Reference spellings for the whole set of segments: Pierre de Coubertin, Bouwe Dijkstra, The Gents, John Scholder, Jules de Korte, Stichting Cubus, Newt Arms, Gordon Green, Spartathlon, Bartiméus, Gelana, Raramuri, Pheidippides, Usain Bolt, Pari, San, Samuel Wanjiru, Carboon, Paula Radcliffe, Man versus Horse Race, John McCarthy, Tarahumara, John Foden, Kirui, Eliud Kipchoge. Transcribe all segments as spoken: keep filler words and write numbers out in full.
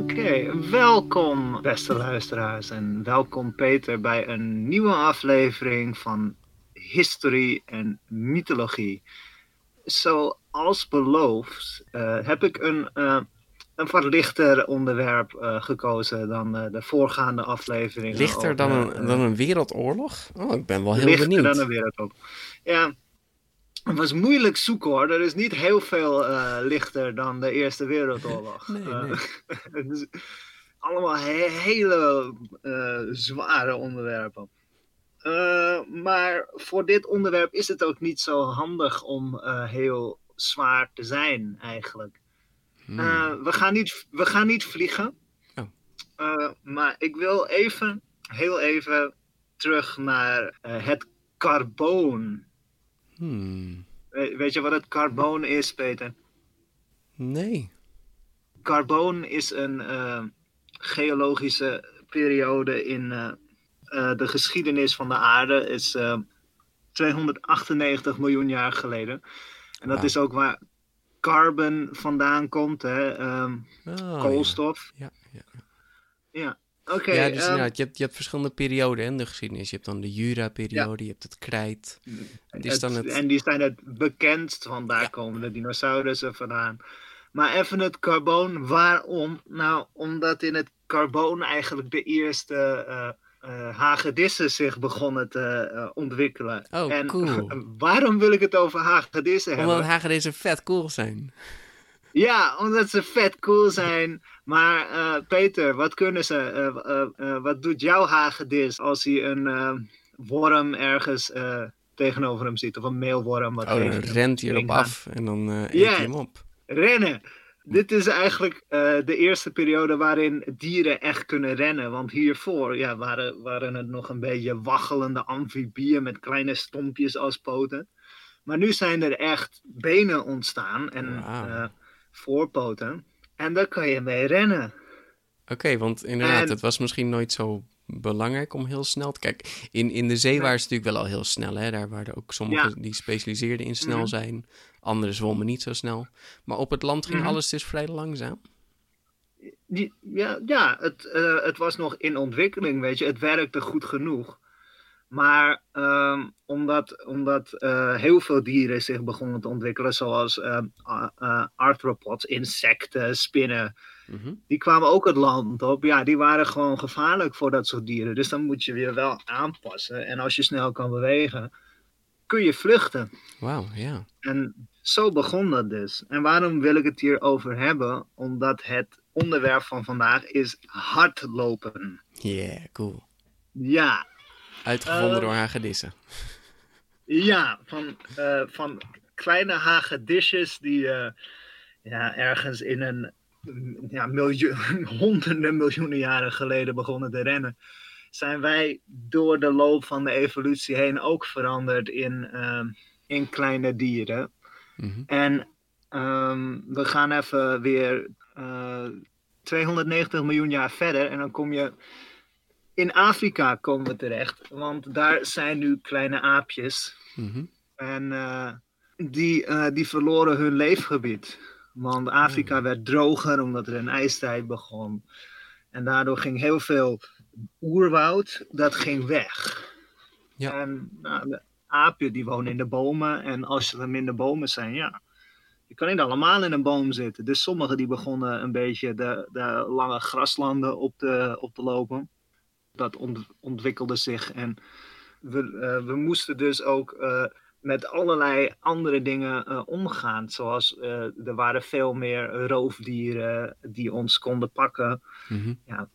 Okay, welkom beste luisteraars en welkom Peter bij een nieuwe aflevering van Historie en Mythologie. Zoals beloofd uh, heb ik een, uh, een wat lichter onderwerp uh, gekozen dan uh, de voorgaande aflevering. Lichter dan, uh, een, dan een wereldoorlog? Oh, ik ben wel heel lichter benieuwd. Lichter dan een wereldoorlog. Ja. Het was moeilijk zoeken hoor, er is niet heel veel uh, lichter dan de Eerste Wereldoorlog. Nee, nee. Uh, dus allemaal he- hele uh, zware onderwerpen. Uh, maar voor dit onderwerp is het ook niet zo handig om uh, heel zwaar te zijn eigenlijk. Hmm. Uh, we, gaan niet, we gaan niet vliegen, oh. uh, maar ik wil even, heel even terug naar uh, het carboon. Hmm. Weet je wat het carboon is, Peter? Nee. Carboon is een uh, geologische periode in uh, uh, de geschiedenis van de aarde. Is uh, tweehonderdachtennegentig miljoen jaar geleden. En dat wow. is ook waar carbon vandaan komt, hè? Um, oh, koolstof. Ja, ja. ja. ja. Oké. Okay, ja, dus um, nou, je, hebt, je hebt verschillende perioden in de geschiedenis. Je hebt dan de Jura-periode, ja. je hebt het Krijt. Het is dan het... En die zijn het bekendst, want daar ja. komen de dinosaurussen vandaan. Maar even het carboon, waarom? Nou, omdat in het carboon eigenlijk de eerste uh, uh, hagedissen zich begonnen te uh, ontwikkelen. Oh, en cool. Waarom wil ik het over hagedissen hebben? Omdat hagedissen vet cool zijn. Ja, omdat ze vet cool zijn. Maar uh, Peter, wat kunnen ze? Uh, uh, uh, wat doet jouw hagedis als hij een uh, worm ergens uh, tegenover hem ziet? Of een meelworm? Wat oh, dan rent hij erop af en dan uh, eet yeah. hij hem op. Rennen. Dit is eigenlijk uh, de eerste periode waarin dieren echt kunnen rennen. Want hiervoor ja, waren, waren het nog een beetje waggelende amfibieën met kleine stompjes als poten. Maar nu zijn er echt benen ontstaan en wow. uh, voorpoten. En daar kan je mee rennen. Oké, okay, want inderdaad, en... het was misschien nooit zo belangrijk om heel snel te... Kijk, in, in de zee ja. waren ze natuurlijk wel al heel snel, hè. Daar waren ook sommigen ja. die specialiseerden in snel mm-hmm. zijn. Anderen zwommen niet zo snel. Maar op het land ging mm-hmm. alles dus vrij langzaam. Die, ja, ja het, uh, het was nog in ontwikkeling, weet je. Het werkte goed genoeg. Maar um, omdat, omdat uh, heel veel dieren zich begonnen te ontwikkelen, zoals uh, uh, uh, arthropods, insecten, spinnen, mm-hmm. die kwamen ook het land op. Ja, die waren gewoon gevaarlijk voor dat soort dieren. Dus dan moet je weer wel aanpassen. En als je snel kan bewegen, kun je vluchten. Wauw, ja. Yeah. En zo begon dat dus. En waarom wil ik het hierover hebben? Omdat het onderwerp van vandaag is hardlopen. Yeah, cool. Ja. Uitgevonden uh, door hagedissen. Ja, van, uh, van kleine hagedisjes die uh, ja, ergens in een ja, miljoen, honderden miljoenen jaren geleden begonnen te rennen. Zijn wij door de loop van de evolutie heen ook veranderd in, uh, in kleine dieren. Mm-hmm. En um, we gaan even weer uh, tweehonderdnegentig miljoen jaar verder en dan kom je... In Afrika komen we terecht, want daar zijn nu kleine aapjes. Mm-hmm. En uh, die, uh, die verloren hun leefgebied. Want Afrika mm-hmm. werd droger omdat er een ijstijd begon. En daardoor ging heel veel oerwoud, dat ging weg. Ja. En nou, de apen die wonen in de bomen. En als er minder bomen zijn, ja. Je kan niet allemaal in een boom zitten. Dus sommigen die begonnen een beetje de, de lange graslanden op te, op te lopen. Dat ont, ontwikkelde zich. En we, uh, we moesten dus ook uh, met allerlei andere dingen uh, omgaan. Zoals uh, er waren veel meer roofdieren die ons konden pakken. Mm-hmm. Ja,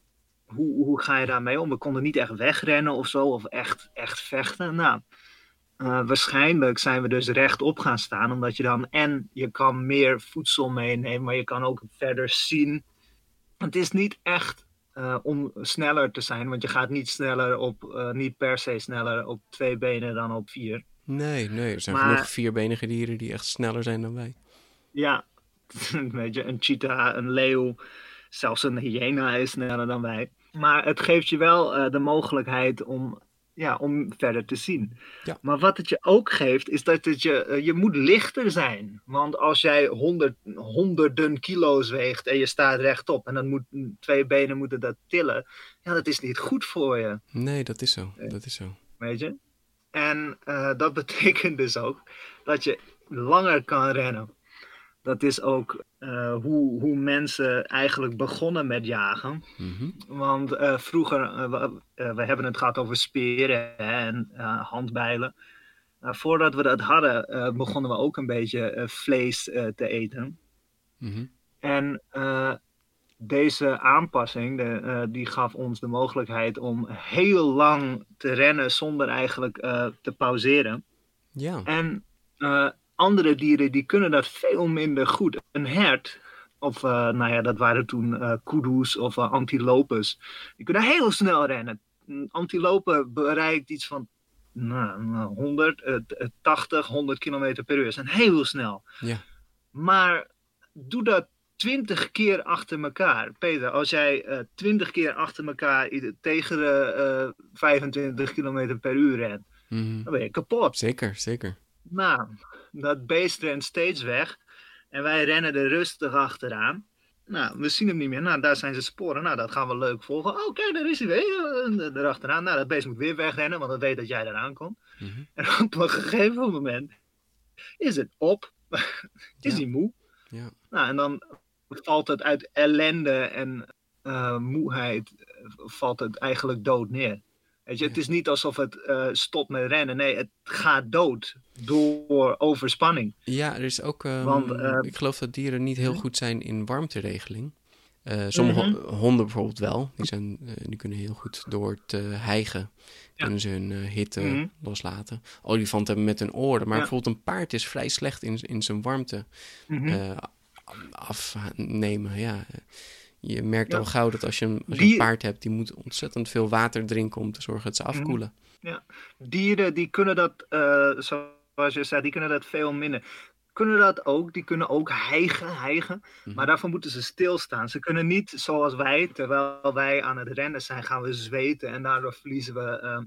hoe, hoe ga je daarmee om? We konden niet echt wegrennen of zo. Of echt, echt vechten. Nou... Uh, waarschijnlijk zijn we dus rechtop gaan staan, omdat je dan en je kan meer voedsel meenemen, maar je kan ook verder zien. Het is niet echt uh, om sneller te zijn, want je gaat niet sneller op, uh, niet per se sneller op twee benen dan op vier. Nee, nee, er zijn maar, genoeg vierbenige dieren die echt sneller zijn dan wij. Ja, weet je, een cheetah, een leeuw, zelfs een hyena is sneller dan wij. Maar het geeft je wel uh, de mogelijkheid om... Ja, om verder te zien. Ja. Maar wat het je ook geeft, is dat het je, je moet lichter zijn. Want als jij honderd, honderden kilo's weegt en je staat rechtop... en dan moet twee benen moeten dat tillen... ja, dat is niet goed voor je. Nee, dat is zo. Dat is zo. Weet je? En uh, dat betekent dus ook dat je langer kan rennen. Dat is ook uh, hoe, hoe mensen eigenlijk begonnen met jagen. Mm-hmm. Want uh, vroeger, uh, we, uh, we hebben het gehad over speren hè, en uh, handbijlen. Uh, voordat we dat hadden, uh, begonnen we ook een beetje uh, vlees uh, te eten. Mm-hmm. En uh, deze aanpassing, de, uh, die gaf ons de mogelijkheid om heel lang te rennen zonder eigenlijk uh, te pauzeren. Ja. En... Uh, Andere dieren die kunnen dat veel minder goed. Een hert, of uh, nou ja, dat waren toen uh, kudu's of uh, antilopes. Die kunnen heel snel rennen. Een antilope bereikt iets van nou, honderd, tachtig, honderd kilometer per uur. Dat zijn heel snel. Ja. Maar doe dat twintig keer achter elkaar. Peter, als jij twintig uh, keer achter elkaar tegen de uh, vijfentwintig kilometer per uur rent, mm-hmm. dan ben je kapot. Zeker, zeker. Nou, dat beest rent steeds weg. En wij rennen er rustig achteraan. Nou, we zien hem niet meer. Nou, daar zijn zijn sporen. Nou, dat gaan we leuk volgen. Oh, kijk, daar is hij weer. Erachteraan. Nou, dat beest moet weer wegrennen, want het weet dat jij eraan komt. Mm-hmm. En op een gegeven moment is het op. is ja. hij moe. Ja. Nou, en dan valt het uit ellende en uh, moeheid, valt het eigenlijk dood neer. Weet je, ja. Het is niet alsof het uh, stopt met rennen. Nee, het gaat dood door overspanning. Ja, er is ook... Um, Want, uh, ik geloof dat dieren niet heel goed zijn in warmteregeling. Uh, sommige uh-huh. honden bijvoorbeeld wel. Die, zijn, uh, die kunnen heel goed door het uh, hijgen. Ja. Kunnen ze hun uh, hitte uh-huh. loslaten. Olifanten hebben met hun oren. Maar ja. bijvoorbeeld een paard is vrij slecht in, in zijn warmte uh-huh. uh, afnemen. Ja. Je merkt ja. al gauw dat als je, een, als je een paard hebt, die moet ontzettend veel water drinken om te zorgen dat ze afkoelen. Ja, dieren die kunnen dat, uh, zoals je zei, die kunnen dat veel minder. Kunnen dat ook, die kunnen ook hijgen, hijgen, mm-hmm. maar daarvoor moeten ze stilstaan. Ze kunnen niet zoals wij, terwijl wij aan het rennen zijn, gaan we zweten en daardoor verliezen we uh,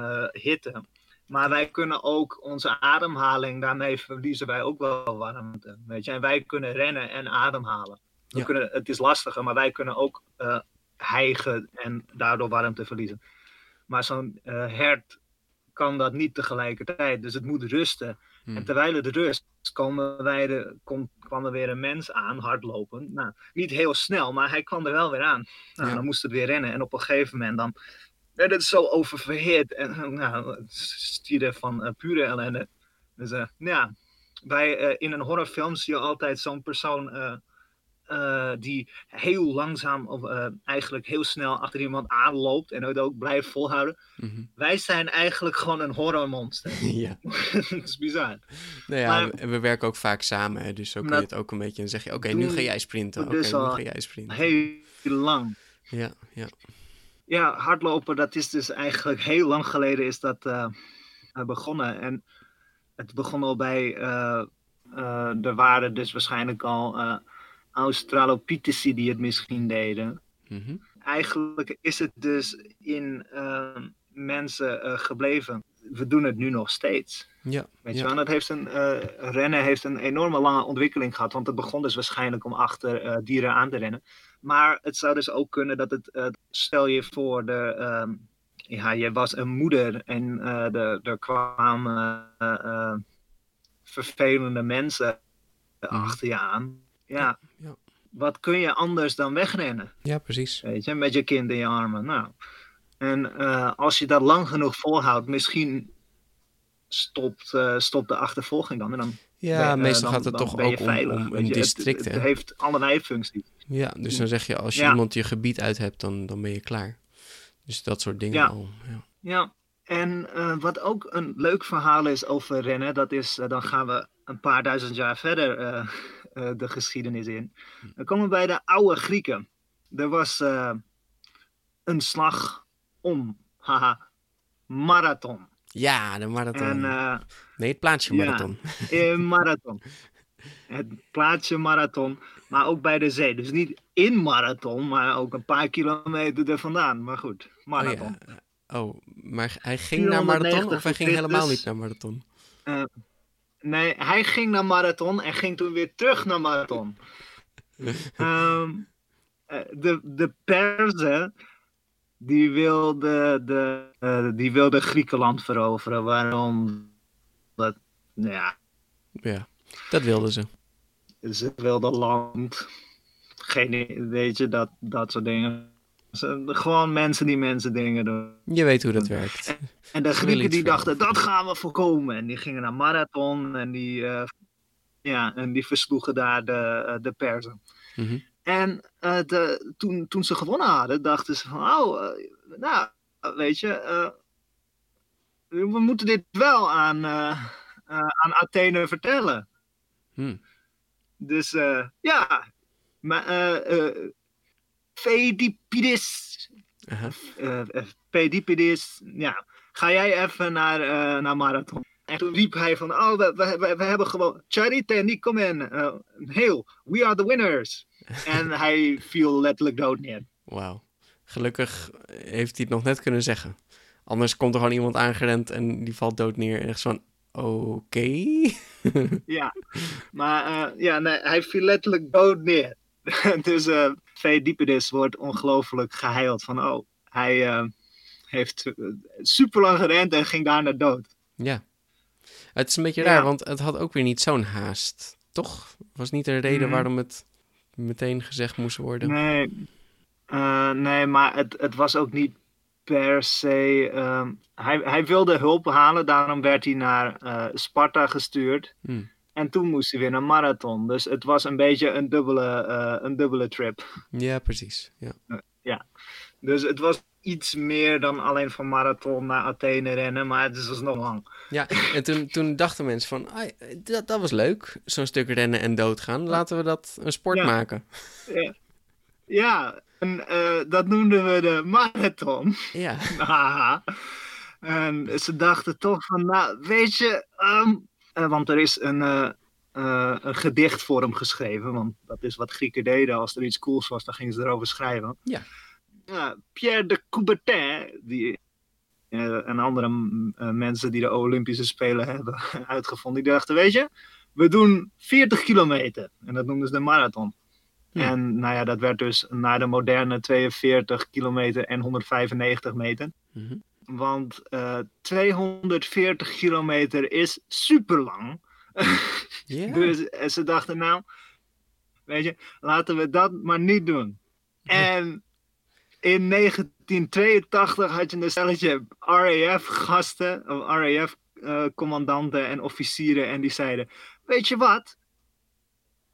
uh, hitte. Maar wij kunnen ook onze ademhaling, daarmee verliezen wij ook wel warmte. Weet je? En wij kunnen rennen en ademhalen. We ja. kunnen, het is lastiger, maar wij kunnen ook uh, hijgen en daardoor warmte verliezen. Maar zo'n uh, hert kan dat niet tegelijkertijd, dus het moet rusten. Hmm. En terwijl het rust, komen wij de, kom, kwam er weer een mens aan, hardlopend. Nou, niet heel snel, maar hij kwam er wel weer aan. Nou, ja. Dan moest het weer rennen en op een gegeven moment dan werd het zo oververhit. En nou, stieren van uh, pure ellende. Dus uh, ja, bij, uh, in een horrorfilm zie je altijd zo'n persoon... Uh, Uh, die heel langzaam, of uh, eigenlijk heel snel achter iemand aanloopt en het ook blijft volhouden. Mm-hmm. Wij zijn eigenlijk gewoon een horrormonster. Ja. Dat is bizar. Nou ja, maar, we, we werken ook vaak samen, hè, dus zo kun je het ook een beetje... en zeg je, oké, okay, nu ga jij sprinten. Oké, okay, nu ga jij sprinten. Heel lang. Ja, ja. Ja, hardlopen, dat is dus eigenlijk heel lang geleden is dat uh, begonnen. En het begon al bij... Uh, uh, er waren dus waarschijnlijk al... Uh, Australopitheci die het misschien deden. Mm-hmm. Eigenlijk is het dus in uh, mensen uh, gebleven. We doen het nu nog steeds. Ja, weet ja. je wel? Dat heeft een, uh, rennen heeft een enorme lange ontwikkeling gehad. Want het begon dus waarschijnlijk om achter uh, dieren aan te rennen. Maar het zou dus ook kunnen dat het, uh, stel je voor, de, um, ja, je was een moeder en uh, de, er kwamen uh, uh, vervelende mensen ja. achter je aan. Ja. ja. Wat kun je anders dan wegrennen? Ja, precies. Weet je, met je kind in je armen. Nou. En uh, als je dat lang genoeg volhoudt, misschien stopt, uh, stopt de achtervolging dan. En dan ja, ben, uh, meestal dan, gaat het toch ook veilig, om, om een district. Het, het, het heeft allerlei functies. Ja, dus dan zeg je, als je ja. iemand je gebied uit hebt, dan, dan ben je klaar. Dus dat soort dingen ja. al. Ja, ja. En uh, wat ook een leuk verhaal is over rennen, dat is, uh, dan gaan we een paar duizend jaar verder uh, uh, de geschiedenis in. Dan komen we bij de oude Grieken. Er was uh, een slag om, haha, marathon. Ja, de marathon. En, uh, nee, het plaatsje marathon. Ja, marathon. Het plaatsje marathon, maar ook bij de zee. Dus niet in marathon, maar ook een paar kilometer er vandaan. Maar goed, marathon. Oh, ja. oh maar hij ging naar marathon of hij ging helemaal niet naar marathon? Uh, nee, hij ging naar marathon en ging toen weer terug naar marathon. um, de, de Perzen, die wilden de, uh, die wilde Griekenland veroveren. Waarom? Dat, ja. ja, dat wilden ze. Ze wilden land. Geen, weet je, dat, dat soort dingen. Ze, gewoon mensen die mensen dingen doen. Je weet hoe dat werkt. En, en de Grieken die dachten, dat gaan we voorkomen. En die gingen naar marathon en die, uh, ja, en die versloegen daar de, uh, de Perzen. Mm-hmm. En uh, de, toen, toen ze gewonnen hadden, dachten ze van, oh, uh, nou, weet je, uh, we moeten dit wel aan, uh, uh, aan Athene vertellen. Hmm. Dus uh, ja, maar, uh, uh, Pheidippides, uh-huh. uh, uh, Pheidippides, ja, ga jij even naar, uh, naar marathon. En toen riep hij van, oh, we, we, we hebben gewoon Charite en Nicomen, uh, heel, we are the winners. En hij viel letterlijk dood neer. Wauw. Gelukkig heeft hij het nog net kunnen zeggen. Anders komt er gewoon iemand aangerend en die valt dood neer. En echt zo'n, oké. Okay. ja, maar uh, ja, nee, hij viel letterlijk dood neer. dus uh, Pheidippides wordt ongelooflijk geheild. Van, oh, hij uh, heeft super lang gerend en ging daarna dood. Ja. Het is een beetje raar, ja. want het had ook weer niet zo'n haast. Toch? Was niet de reden mm. waarom het meteen gezegd moest worden. Nee, uh, nee maar het, het was ook niet per se... Uh, hij, hij wilde hulp halen, daarom werd hij naar uh, Sparta gestuurd. Hmm. En toen moest hij weer naar marathon. Dus het was een beetje een dubbele, uh, een dubbele trip. Ja, precies. Ja. Uh, ja. Dus het was iets meer dan alleen van marathon naar Athene rennen, maar het was nog lang. Ja, en toen, toen dachten mensen van, dat, dat was leuk, zo'n stuk rennen en doodgaan. Laten we dat een sport ja. maken. Ja, ja. En uh, dat noemden we de marathon. Ja. en ze dachten toch van, nou, weet je, um, uh, want er is een, uh, uh, een gedicht voor hem geschreven, want dat is wat Grieken deden. Als er iets cools was, dan gingen ze erover schrijven. Ja. Ja, Pierre de Coubertin, die, uh, en andere uh, mensen die de Olympische Spelen hebben uitgevonden, die dachten, weet je, we doen veertig kilometer. En dat noemden ze de marathon. Ja. En nou ja, dat werd dus naar de moderne tweeënveertig kilometer en honderdvijfennegentig meter. Mm-hmm. Want uh, tweehonderdveertig kilometer is super lang. yeah. Dus en ze dachten, nou, weet je, laten we dat maar niet doen. Ja. En... in negentien tweeëntachtig had je een stelletje R A F-gasten, R A F-commandanten uh, en officieren. En die zeiden, weet je wat?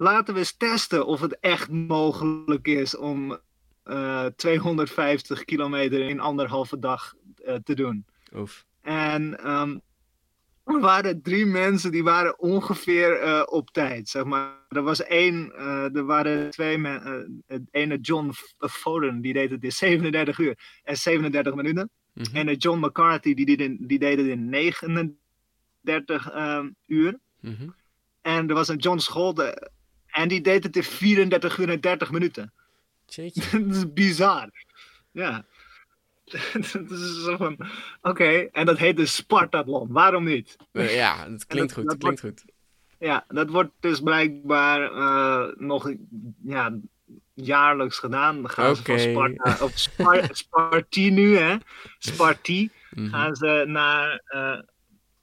Laten we eens testen of het echt mogelijk is om uh, tweehonderdvijftig kilometer in anderhalve dag uh, te doen. Oef. En um, er waren drie mensen die waren ongeveer uh, op tijd, zeg maar. Er was één, uh, er waren twee mensen, uh, ene John Foden, die deed het in zevenendertig uur en zevenendertig minuten. Mm-hmm. En John McCarthy, die, die, die deed het in negenendertig uh, uur. Mm-hmm. En er was een John Scholder, en die deed het in vierendertig uur en dertig minuten. Jeetje. Dat is bizar. Ja. dat is zo van, oké, okay. En dat heet de Spartathlon, waarom niet? Ja, dat klinkt dat, goed, dat klinkt wordt, goed. Ja, dat wordt dus blijkbaar uh, nog, ja, jaarlijks gedaan. Dan gaan okay. ze van Sparta, of Spar, Sparti nu, hè? Sparti, mm-hmm. gaan ze naar uh,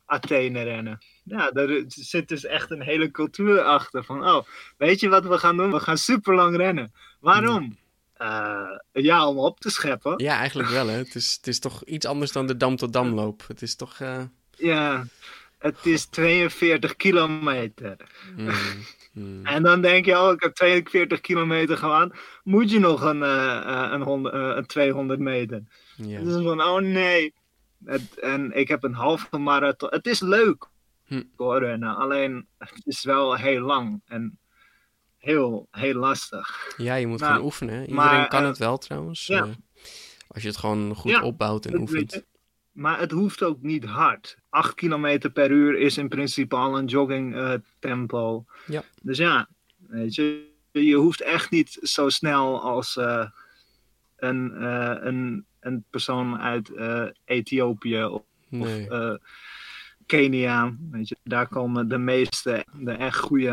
Athene rennen. Ja, daar zit dus echt een hele cultuur achter. Van, oh, weet je wat we gaan doen? We gaan super lang rennen. Waarom? Mm. Uh, ja, om op te scheppen. Ja, eigenlijk wel, hè? Het is, het is toch iets anders dan de dam-tot-damloop. Het is toch... Uh... Ja, het is tweeënveertig kilometer. Mm. Hmm. En dan denk je, oh, ik heb tweeënveertig kilometer gedaan. Moet je nog een, uh, een, hond, uh, een tweehonderd meter? Yeah. Dus van, oh nee. Het, en ik heb een halve marathon. Het is leuk hmm. hoor, rennen. Alleen, het is wel heel lang. En heel, heel lastig. Ja, je moet maar, gewoon oefenen. Iedereen maar, kan uh, het wel trouwens. Ja. Uh, als je het gewoon goed ja, opbouwt en oefent. Maar het hoeft ook niet hard. acht kilometer per uur is in principe al een jogging uh, tempo. Ja. Dus ja, weet je, je hoeft echt niet zo snel als uh, een, uh, een, een persoon uit uh, Ethiopië of, nee. of uh, Kenia. Weet je, daar komen de meeste, de echt goede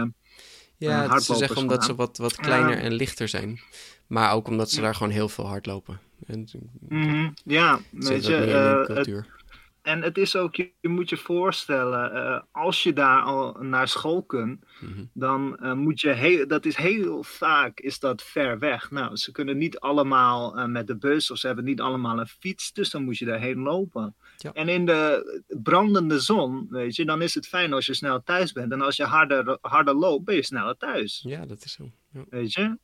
ja, uh, hardlopers ze zeggen omdat aan. ze wat, wat kleiner uh, en lichter zijn. Maar ook omdat ze daar gewoon heel veel hardlopen. En, mm-hmm, ja, weet je. Uh, het, en het is ook, je, je moet je voorstellen, uh, als je daar al naar school kunt, mm-hmm. dan uh, moet je, heel, dat is heel vaak, is dat ver weg. Nou, ze kunnen niet allemaal uh, met de bus of ze hebben niet allemaal een fiets, dus dan moet je daarheen lopen. Ja. En in de brandende zon, weet je, dan is het fijn als je snel thuis bent. En als je harder, harder loopt, ben je sneller thuis. Ja, dat is zo. Ja. Weet je?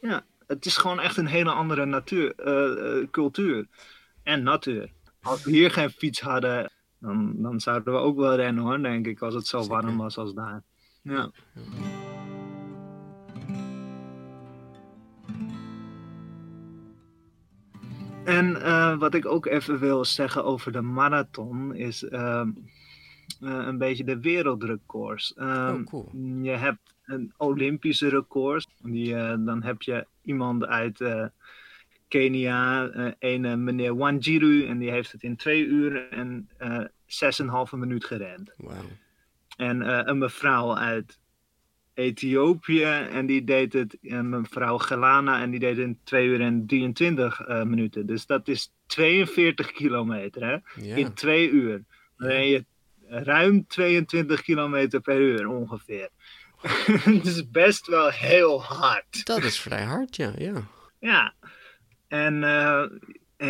Ja. Het is gewoon echt een hele andere natuur, uh, cultuur en natuur. Als we hier geen fiets hadden, dan, dan zouden we ook wel rennen hoor, denk ik. Als het zo warm was als daar. Ja. En uh, wat ik ook even wil zeggen over de marathon is uh, uh, een beetje de wereldrecords. Um, oh, cool. Je hebt een Olympische record. Die, uh, dan heb je iemand uit uh, Kenia, uh, een uh, meneer Wanjiru, en die heeft het in twee uur en uh, zes en een halve minuut gerend. Wow. En uh, een mevrouw uit Ethiopië, en die deed het, een mevrouw Gelana, en die deed het in twee uur en drieëntwintig uh, minuten. Dus dat is tweeënveertig kilometer, hè? Yeah. In twee uur. Dan ben je ruim tweeëntwintig kilometer per uur ongeveer. Het is best wel heel hard. Dat is vrij hard, ja. Ja, ja. En uh,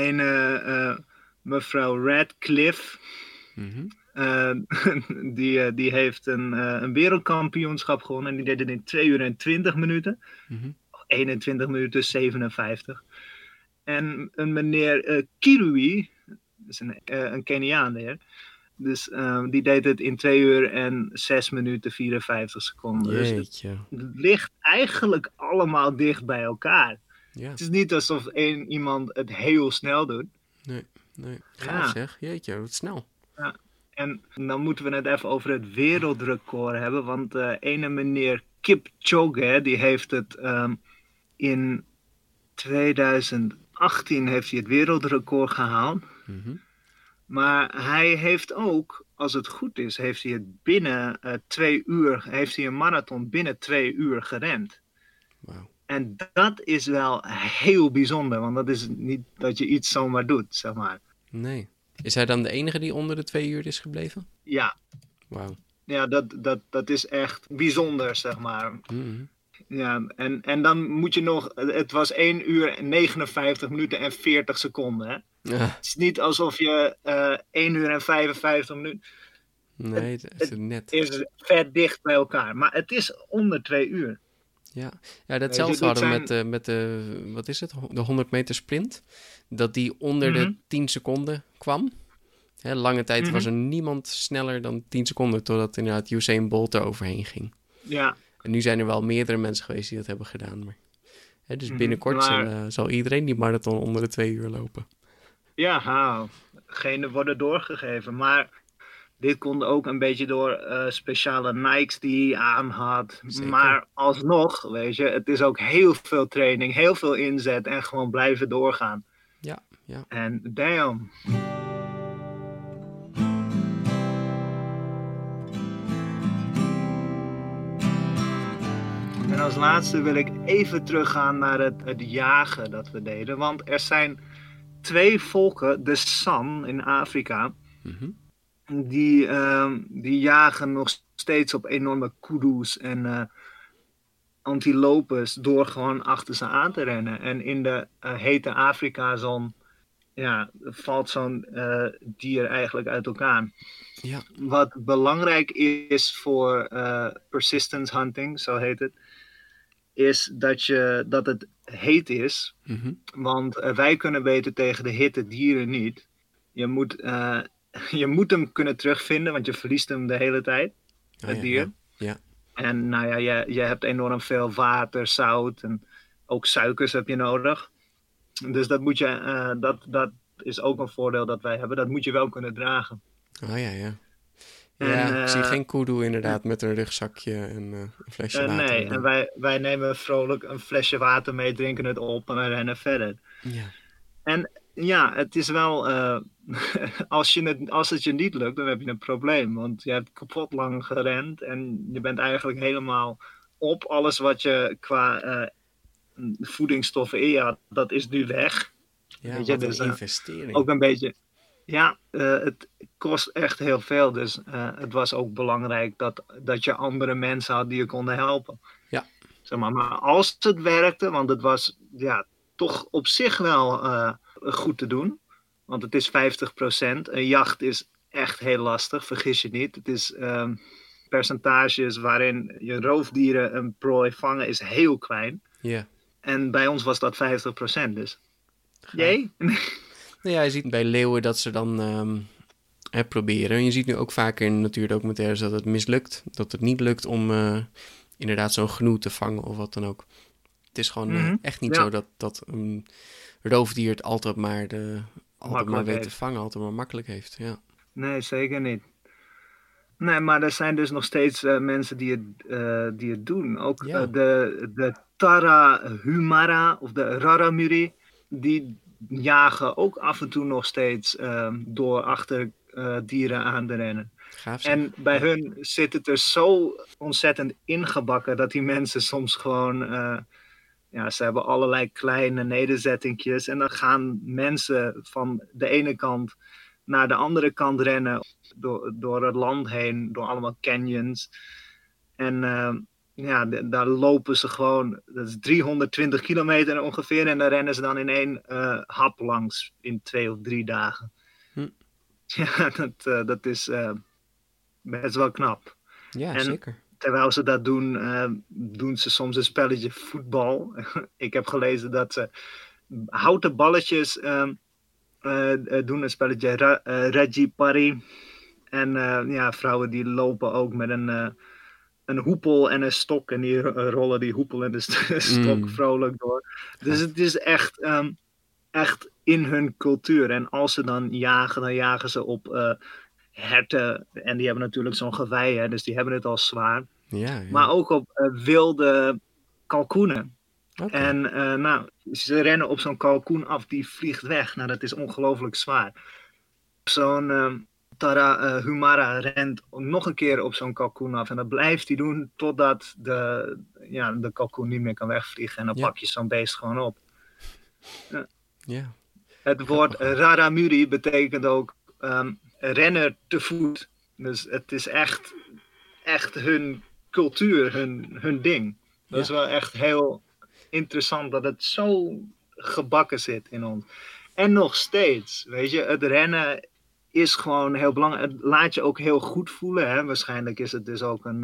een uh, uh, mevrouw Radcliffe, mm-hmm. uh, die, uh, die heeft een, uh, een wereldkampioenschap gewonnen. En die deed het in twee uur en twintig minuten. Mm-hmm. eenentwintig minuten zevenenvijftig. En een meneer uh, Kirui, dat is een, uh, een Keniaan weer. Dus um, die deed het in twee uur en zes minuten vierenvijftig seconden. Jeetje. Dus het ligt eigenlijk allemaal dicht bij elkaar. Ja. Het is niet alsof één iemand het heel snel doet. Nee, nee. Gaaf ja. zeg. Jeetje, wat snel. Ja. En dan moeten we het even over het wereldrecord hebben. Want uh, ene meneer Kipchoge, die heeft het um, in tweeduizend achttien heeft hij het wereldrecord gehaald. Mm-hmm. Maar hij heeft ook, als het goed is, heeft hij het binnen uh, twee uur, heeft hij een marathon binnen twee uur gerend. Wow. En dat is wel heel bijzonder, want dat is niet dat je iets zomaar doet, zeg maar. Nee. Is hij dan de enige die onder de twee uur is gebleven? Ja. Wauw. Ja, dat, dat, dat is echt bijzonder, zeg maar. Mm-hmm. Ja, en, en dan moet je nog, het was één uur negenenvijftig minuten en veertig seconden, hè? Ja. Het is niet alsof je uh, één uur en vijfenvijftig minuten... Nee, het, het is net. Het is ver dicht bij elkaar. Maar het is onder twee uur. Ja, ja datzelfde hadden we zijn... met, de, met de... Wat is het? De honderd meter sprint. Dat die onder mm-hmm. de tien seconden kwam. Hè, lange tijd mm-hmm. was er niemand sneller dan tien seconden... totdat inderdaad Usain Bolt er overheen ging. Ja. En nu zijn er wel meerdere mensen geweest die dat hebben gedaan. Maar, hè, dus binnenkort mm-hmm, maar... zal, uh, zal iedereen die marathon onder de twee uur lopen. Ja, haal. Genen worden doorgegeven. Maar dit kon ook een beetje door uh, speciale Nikes die hij aan had. Zeker. Maar alsnog, weet je, het is ook heel veel training, heel veel inzet en gewoon blijven doorgaan. Ja, ja. En damn. En als laatste wil ik even teruggaan naar het, het jagen dat we deden. Want er zijn twee volken, de San in Afrika, mm-hmm. die, uh, die jagen nog steeds op enorme kudu's en uh, antilopes door gewoon achter ze aan te rennen. En in de uh, hete Afrika-zon ja, valt zo'n uh, dier eigenlijk uit elkaar. Ja. Wat belangrijk is voor uh, persistence hunting, zo heet het, is dat, je, dat het heet is. Mm-hmm. Want uh, wij kunnen beter tegen de hitte, dieren niet. Je moet, uh, je moet hem kunnen terugvinden, want je verliest hem de hele tijd, ah, het ja, dier. Ja. Ja. En nou ja, je, je hebt enorm veel water, zout en ook suikers heb je nodig. Dus dat, moet je, uh, dat, dat is ook een voordeel dat wij hebben. Dat moet je wel kunnen dragen. Oh ja, ja. En, ja ik uh, zie geen kudu inderdaad met een rugzakje en uh, een flesje uh, water. Nee, en wij, wij nemen vrolijk een flesje water mee, drinken het op en rennen verder. Ja. En ja, het is wel... Uh, als, je het, als het je niet lukt, dan heb je een probleem. Want je hebt kapot lang gerend en je bent eigenlijk helemaal op. Alles wat je qua uh, voedingsstoffen in je had, dat is nu weg. Ja, wat een dus, uh, investering. Ook een beetje... Ja, uh, het kost echt heel veel. Dus uh, het was ook belangrijk dat, dat je andere mensen had die je konden helpen. Ja. Zeg maar, maar als het werkte, want het was ja, toch op zich wel uh, goed te doen. Want het is vijftig procent. Een jacht is echt heel lastig, vergis je niet. Het is uh, percentages waarin je roofdieren een prooi vangen is heel klein. Ja. En bij ons was dat vijftig procent dus. Jee. Ja, je ziet bij leeuwen dat ze dan um, het proberen. En je ziet nu ook vaker in natuurdocumentaires dat het mislukt. Dat het niet lukt om uh, inderdaad zo'n gnu te vangen of wat dan ook. Het is gewoon mm-hmm. uh, echt niet ja. zo dat, dat een roofdier het altijd maar, de, altijd maar weet heeft. te vangen. Altijd maar makkelijk heeft. Ja. Nee, zeker niet. Nee, maar er zijn dus nog steeds uh, mensen die het, uh, die het doen. Ook ja. uh, de, de Tarahumara of de Raramuri, die... jagen ook af en toe nog steeds uh, door achter uh, dieren aan te rennen. Gaaf, en bij hun zit het er zo ontzettend ingebakken dat die mensen soms gewoon... Uh, ja, ze hebben allerlei kleine nederzettingjes en dan gaan mensen van de ene kant naar de andere kant rennen door, door het land heen, door allemaal canyons. En... Uh, Ja, de, daar lopen ze gewoon, dat is driehonderdtwintig kilometer ongeveer. En daar rennen ze dan in één uh, hap langs in twee of drie dagen. Hm. Ja, dat, uh, dat is uh, best wel knap. Ja, en zeker. Terwijl ze dat doen, uh, doen ze soms een spelletje voetbal. Ik heb gelezen dat ze houten balletjes uh, uh, doen, een spelletje ra- uh, Raji Pari. En uh, ja, vrouwen die lopen ook met een... Uh, een hoepel en een stok. En die rollen die hoepel en de stok mm. vrolijk door. Dus het is echt, um, echt in hun cultuur. En als ze dan jagen, dan jagen ze op uh, herten. En die hebben natuurlijk zo'n gewei, hè, dus die hebben het al zwaar. Ja, ja. Maar ook op uh, wilde kalkoenen. Okay. En uh, nou, ze rennen op zo'n kalkoen af, die vliegt weg. Nou, dat is ongelooflijk zwaar. Zo'n... Uh, Tara uh, Humara rent nog een keer op zo'n kalkoen af. En dat blijft hij doen totdat de, ja, de kalkoen niet meer kan wegvliegen. En dan ja. pak je zo'n beest gewoon op. Uh, ja. Het woord Raramuri betekent ook um, renner te voet. Dus het is echt, echt hun cultuur, hun, hun ding. Dat ja. is wel echt heel interessant dat het zo gebakken zit in ons. En nog steeds, weet je, het rennen... is gewoon heel belangrijk. Het laat je ook heel goed voelen. Hè? Waarschijnlijk is het dus ook een...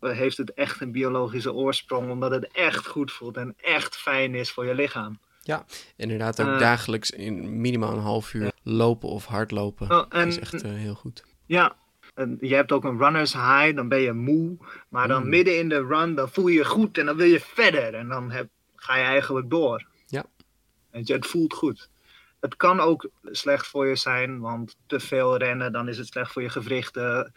Uh, heeft het echt een biologische oorsprong. Omdat het echt goed voelt. En echt fijn is voor je lichaam. Ja, inderdaad ook uh, dagelijks in minimaal een half uur ja. lopen of hardlopen. Oh, en, is echt uh, heel goed. Ja, en je hebt ook een runner's high. Dan ben je moe. Maar dan mm. midden in de run, dan voel je je goed. En dan wil je verder. En dan heb, ga je eigenlijk door. Ja. Weet je, het voelt goed. Het kan ook slecht voor je zijn, want te veel rennen, dan is het slecht voor je gewrichten.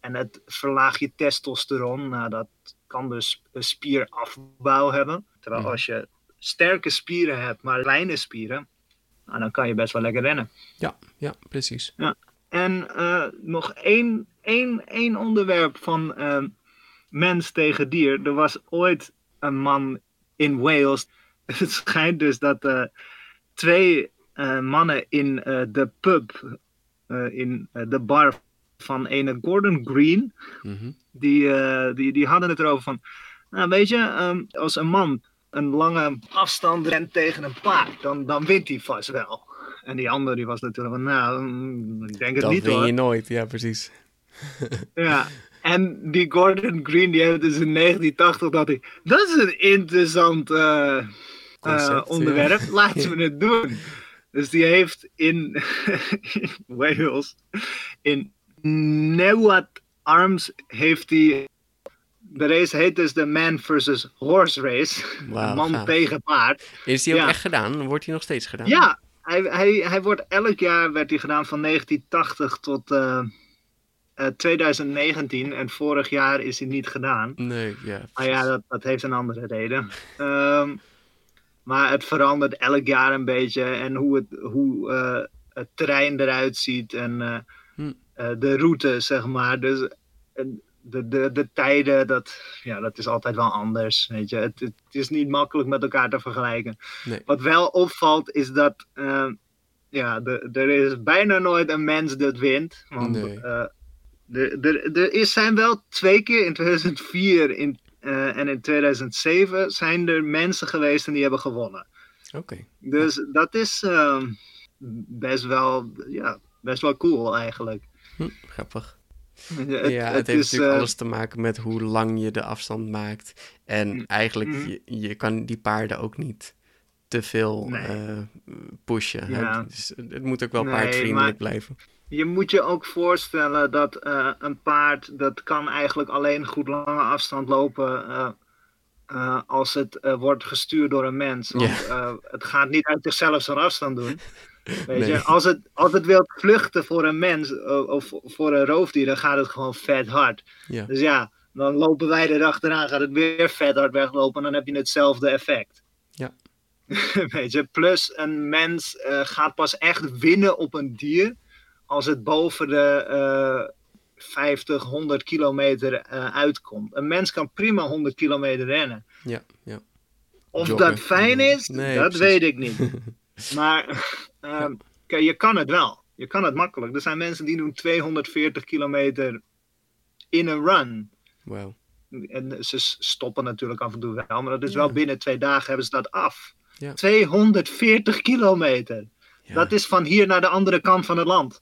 En het verlaagt je testosteron. Nou, dat kan dus spierafbouw hebben. Terwijl als je sterke spieren hebt, maar kleine spieren, nou, dan kan je best wel lekker rennen. Ja, ja, precies. Ja. En uh, nog één, één, één onderwerp van uh, mens tegen dier. Er was ooit een man in Wales. Het schijnt dus dat uh, twee uh, mannen in uh, de pub, uh, in uh, de bar van ene Gordon Green, mm-hmm. die, uh, die, die hadden het erover van, nou weet je, um, als een man een lange afstand rent tegen een paard, dan, dan wint hij vast wel. En die andere die was natuurlijk van, nou, ik denk het dat niet hoor. Dat win je nooit, ja precies. Ja, en die Gordon Green, die heeft dus in negentien tachtig dat hij, dat is een interessant uh, concept, uh, onderwerp, ja. Laten we het doen. Dus die heeft in, in Wales, in Newt Arms heeft hij, de race heet dus de Man versus Horse Race, wow, man gaaf. Tegen paard. Is die ook ja. echt gedaan? Wordt die nog steeds gedaan? Ja, hij, hij, hij wordt elk jaar werd hij gedaan van negentien tachtig tot... Uh, Uh, twintig negentien en vorig jaar is hij niet gedaan. Nee, ja. Maar ja, dat, dat heeft een andere reden. Um, maar het verandert elk jaar een beetje en hoe het, hoe, uh, het terrein eruit ziet en uh, hm. uh, de route, zeg maar. Dus uh, de, de, de tijden, dat, ja, dat is altijd wel anders. Weet je? Het, het is niet makkelijk met elkaar te vergelijken. Nee. Wat wel opvalt is dat uh, ja, er is bijna nooit een mens dat wint. Want, nee. uh, Er, er, er is, zijn wel twee keer in tweeduizend vier in, uh, en in tweeduizend zeven zijn er mensen geweest en die hebben gewonnen. Oké. Okay. Dus ja. dat is uh, best wel, ja, best wel cool eigenlijk. Hm, grappig. Ja, het, ja, het, het heeft is, natuurlijk uh, alles te maken met hoe lang je de afstand maakt. En mm, eigenlijk, mm, je, je kan die paarden ook niet te veel nee. uh, pushen. Ja. Hè? Dus het moet ook wel nee, paardvriendelijk maar... blijven. Je moet je ook voorstellen dat uh, een paard, dat kan eigenlijk alleen goed lange afstand lopen uh, uh, als het uh, wordt gestuurd door een mens. Want yeah. uh, het gaat niet uit zichzelf zijn afstand doen. Weet nee. je? Als, het, als het wil vluchten voor een mens uh, of voor een roofdier, dan gaat het gewoon vet hard. Yeah. Dus ja, dan lopen wij erachteraan, gaat het weer vet hard weglopen en dan heb je hetzelfde effect. Ja. Yeah. Weet je? Plus een mens uh, gaat pas echt winnen op een dier als het boven de uh, vijftig, honderd kilometer uh, uitkomt. Een mens kan prima honderd kilometer rennen. Ja, ja. Of Joggen. Dat fijn is, nee, dat precies. weet ik niet. Maar um, ja. je kan het wel. Je kan het makkelijk. Er zijn mensen die doen tweehonderdveertig kilometer in een run. Wow. En ze stoppen natuurlijk af en toe wel, maar dat is ja. wel binnen twee dagen hebben ze dat af. Ja. tweehonderdveertig kilometer. Ja. Dat is van hier naar de andere kant van het land.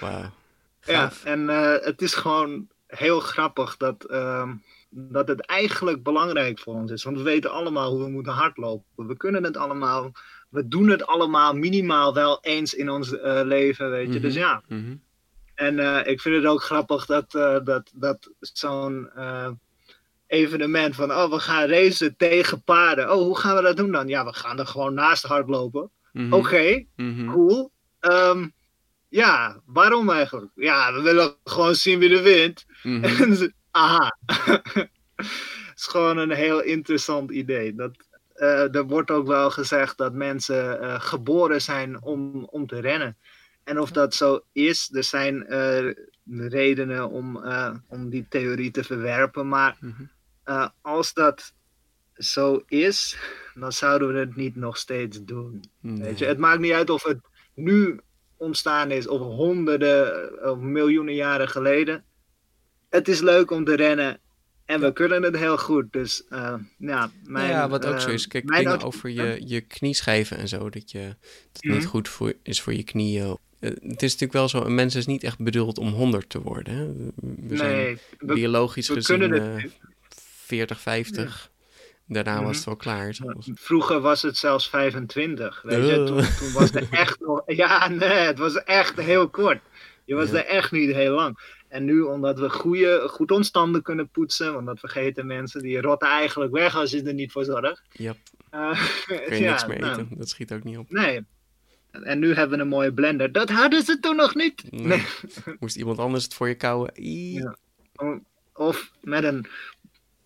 Wauw. Ja, en uh, het is gewoon heel grappig dat, uh, dat het eigenlijk belangrijk voor ons is. Want we weten allemaal hoe we moeten hardlopen. We kunnen het allemaal. We doen het allemaal minimaal wel eens in ons uh, leven, weet je. Mm-hmm. Dus ja. Mm-hmm. En uh, ik vind het ook grappig dat, uh, dat, dat zo'n... Uh, evenement van, oh, we gaan racen tegen paarden. Oh, hoe gaan we dat doen dan? Ja, we gaan er gewoon naast hardlopen. Mm-hmm. Oké, okay, mm-hmm. cool. Um, ja, waarom eigenlijk? Ja, we willen gewoon zien wie er wint. Mm-hmm. Aha. Het is gewoon een heel interessant idee. Dat, uh, er wordt ook wel gezegd dat mensen uh, geboren zijn om, om te rennen. En of dat zo is, er zijn uh, redenen om, uh, om die theorie te verwerpen, maar... Mm-hmm. Uh, als dat zo is, dan zouden we het niet nog steeds doen. Nee. Weet je? Het maakt niet uit of het nu ontstaan is of honderden of miljoenen jaren geleden. Het is leuk om te rennen en ja. we kunnen het heel goed. Dus uh, ja, mijn, ja, wat ook uh, zo is. Kijk, dingen uit... over je, je knieschijven en zo, dat, je, dat het mm-hmm. niet goed voor, is voor je knieën. Het is natuurlijk wel zo, een mens is niet echt bedoeld om honderd te worden. Hè? We zijn nee, we, biologisch we gezien... veertig, vijftig. Ja. Daarna mm-hmm. was het wel klaar. Zoals... Vroeger was het zelfs vijfentwintig. Weet je? Toen, toen was het echt nog... Ja, nee, het was echt heel kort. Je was ja. er echt niet heel lang. En nu, omdat we goede, goed ons tanden kunnen poetsen... Want dat vergeten mensen. Die rotten eigenlijk weg als je er niet voor zorgt. Yep. Uh, Kun je ja, niks meer nou, eten. Dat schiet ook niet op. Nee. En nu hebben we een mooie blender. Dat hadden ze toen nog niet. Nee. Nee. Moest iemand anders het voor je kauwen. Ja. Of met een...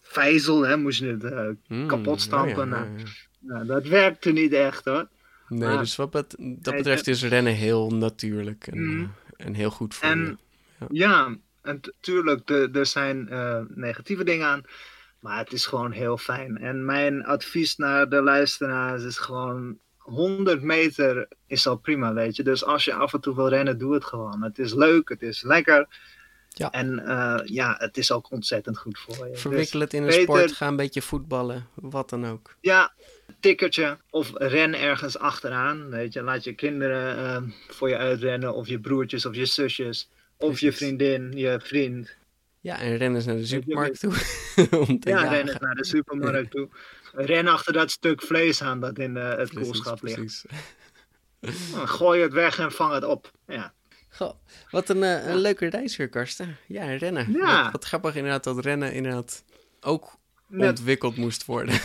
vijzel, hè, moest je het uh, mm, kapot stampen. Nou ja, nou, ja, ja. Nou, dat werkte niet echt, hoor. Nee, maar, dus wat bet- dat betreft is rennen heel natuurlijk en, mm, en heel goed voor en, je. Ja, ja En t- tuurlijk, er zijn uh, negatieve dingen aan. Maar het is gewoon heel fijn. En mijn advies naar de luisteraars is gewoon... honderd meter is al prima, weet je. Dus als je af en toe wil rennen, doe het gewoon. Het is leuk, het is lekker. Ja. En uh, ja, het is ook ontzettend goed voor je. Verwikkel het in een beter... sport, ga een beetje voetballen. Wat dan ook. Ja, tikkertje. Of ren ergens achteraan, weet je. Laat je kinderen uh, voor je uitrennen. Of je broertjes, of je zusjes. Of Precies. je vriendin, je vriend. Ja, en rennen naar de supermarkt toe. Om te ja, jagen. rennen naar de supermarkt toe. Ren achter dat stuk vlees aan dat in de, het precies, koelschap ligt. Nou, gooi het weg en vang het op. Ja. Goh, wat een, uh, een ja. leuke reis weer, Karsten. Ja, rennen. Ja. Wat, wat grappig inderdaad dat rennen inderdaad ook Net. ontwikkeld moest worden.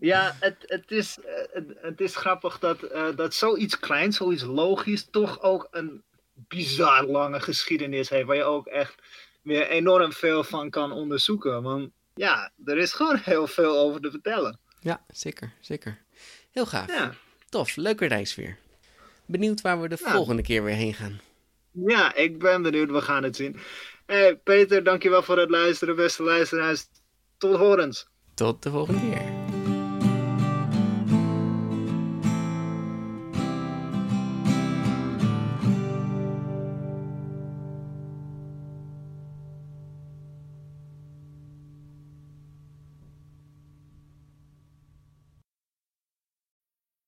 Ja, het, het, is, het, het is grappig dat, uh, dat zoiets kleins, zoiets logisch... toch ook een bizar lange geschiedenis heeft... waar je ook echt weer enorm veel van kan onderzoeken. Want ja, er is gewoon heel veel over te vertellen. Ja, zeker, zeker. Heel gaaf. Ja. Tof, leuke reis weer. Benieuwd waar we de ja. volgende keer weer heen gaan. Ja, ik ben benieuwd. We gaan het zien. Hey, Peter, dankjewel voor het luisteren, beste luisteraars. Tot horens. Tot de volgende keer.